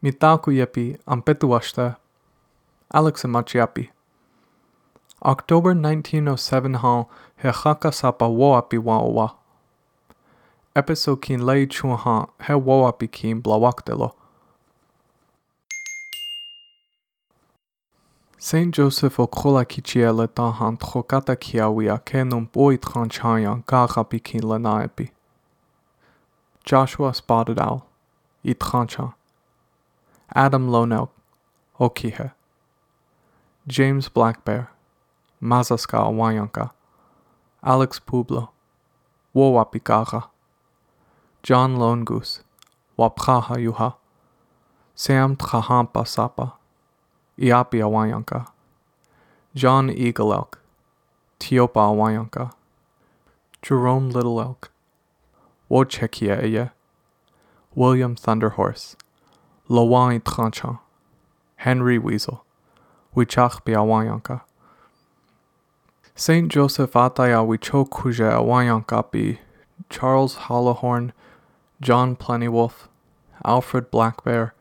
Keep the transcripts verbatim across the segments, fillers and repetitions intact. Mitaukuyepi Ampetuashta, Alex Machiapi. October nineteen oh seven han hechaka sapa woapi waowa. Episode kin lei chun han he woapi kin blawaktelo. Saint Joseph okola kichie le ta han tchokata kiawia kenum poit hanchanyan kahapi kin lenaepi. Joshua spotted owl. Itchanchan. Adam Lone Elk. Okihe. James Black Bear. Mazaska Awayanka. Alex Pueblo. Wawapikaha. John Lone Goose. Wapkaha Yuha. Sam Tkhaampasapa. Iapi Awayanka. John Eagle Elk. Tiopa Awayanka. Jerome Little Elk. Wochekie'e. William Thunder Horse. Lawai Tranchan. Henry Weasel. Wichakpi Awayanka. Saint Joseph Ataya Wichokuje Awayanka pi Charles Hollowhorn, John Plenty Wolf, Alfred Blackbear,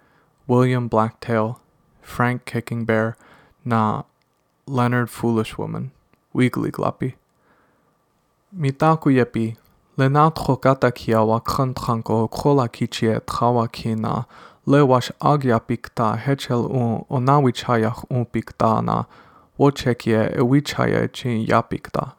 William Blacktail, Frank Kicking Bear, na Leonard Foolish Woman, Weeley Glappy. Mitakuyepi, Leonard Chokata Kiawa Kantranko Kola Kichie Trawakina, Lewash Agia Pikta, Hechel Un, Onawichayach Un Piktana, Wochekie'e Ewichaye Chin Yapikta.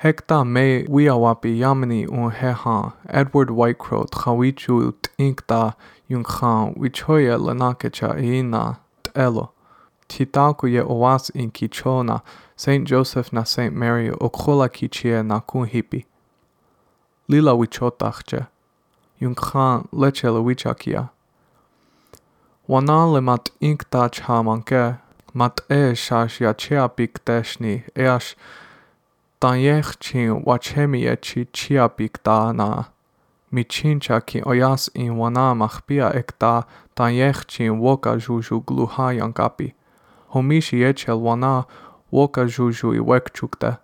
Hekta me wiawapi yamini un hehan, Edward Whitecroft, Hawichu tinkta yunkhan, Wichoye lenakecha eina, t'elo. Titakuye owas in kichona, Saint Joseph na Saint Mary, okola kichie na kun hipi. Lila wichotachche, yunkhan lechele wichakia. Wana le mat inkta chamanke, mat e shash yachea pikteshni, eash. Tanyech chin wachemie chi chia pikta na. Michincha ki oyas in wana machpia ekta tanyech chin woka juju gluha yankapi. Homishi echel wana woka juju iwekchukte.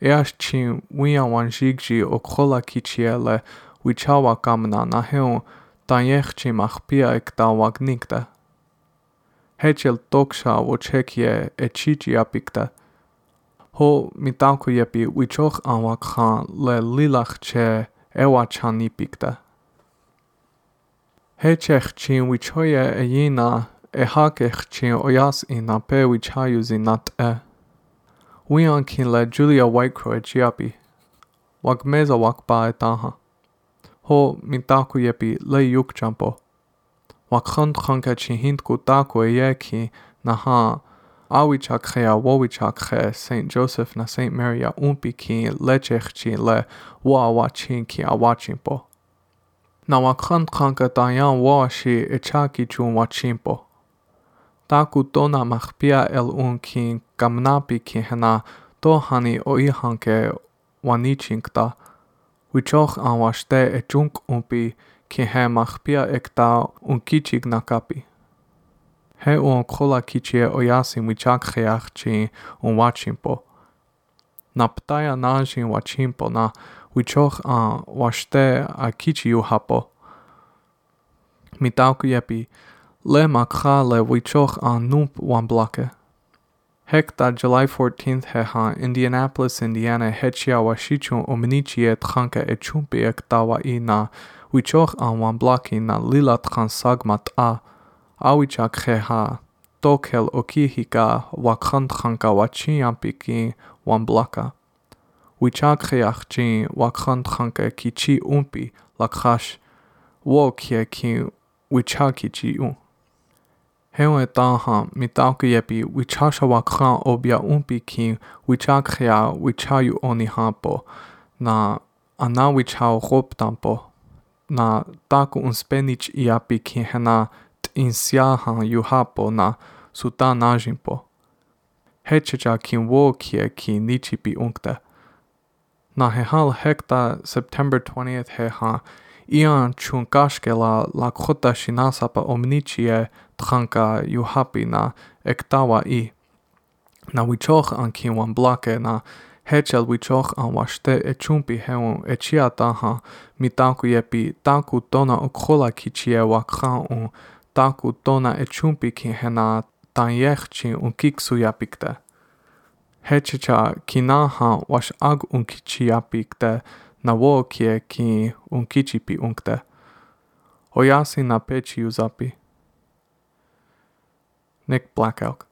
Eash chin wiyawan jigji okola kichiele wichawa kamna naheun tanyech chin machpia ekta wagnikte. Hechel toksha wochekie echichia pikte. Ho mitakuyepi wichoch anwakhan le lilach che ewachani pikta. Hechech chin wichoye eyina ehakech chin oyas inape wichayuzinat e. Wiankin le Julia White Croch yapi. Wagmeza wakpa etaha. Ho mitakuyepi le yukchampo. Wakhant khanka chin hindku taku eyeki naha. Awichakrea wawichakhe Saint Joseph na Saint Maria unpikin lechechin le wawachin ki awachimpo. Nawakhan kanka tayan wawashi echaki chun wachimpo. Takutona machpia el unkin kamnapikin hena tohani oihanke wanichinkta. Wichoch anwashte echunk unpi kinhe machpia ekta unkichignakapi. He on kola kichie oyasin wichakheachin un wachimpo. Naptaya nanjin wachimpo na wichoch an washte a kichiuhapo. Mitakuyepi le makha le wichoch an nump wamblake. Hekta July fourteenth hehan Indianapolis, Indiana hechia washichun omnichie tchanka echumpi ektawa ina wichoch an wamblaki na lila tchansagmat a. Awichakheha, tokhel okihika, wakhanthanka wachiampikin, wamblaka. Wichakheachin, wakhanthanka kichi umpi, lakhash, wokiekin, wichakichi un. Heuetahan, mitakuyepi, wichasha wakhan obia umpikin, wichakhea, wichayu onihampo, na anawichao hoptampo, na taku unspenich iapikin hena. Insiahan yuhapo na suta najimpo. Hechecha kin wo kie ki nichipi unkte. Na hehal hekta September twentieth heha ian chunkashkela lakota shinasapa omnichie tchanka yuhapi na ektawa i. Na wichoch an kin wan blake na Hechel wichoch an washte e chumpi heon e chia taha mi taku yepi taku tona okhola ki chie wakha un taku tona e chumpi ki hena tanyechchi un kiksu yapikte. Hechicha kinaha wash ag un kichi yapikte na wokie ki un kichipi unkte. Oyasi na pechi uzapi. Nick Black Elk.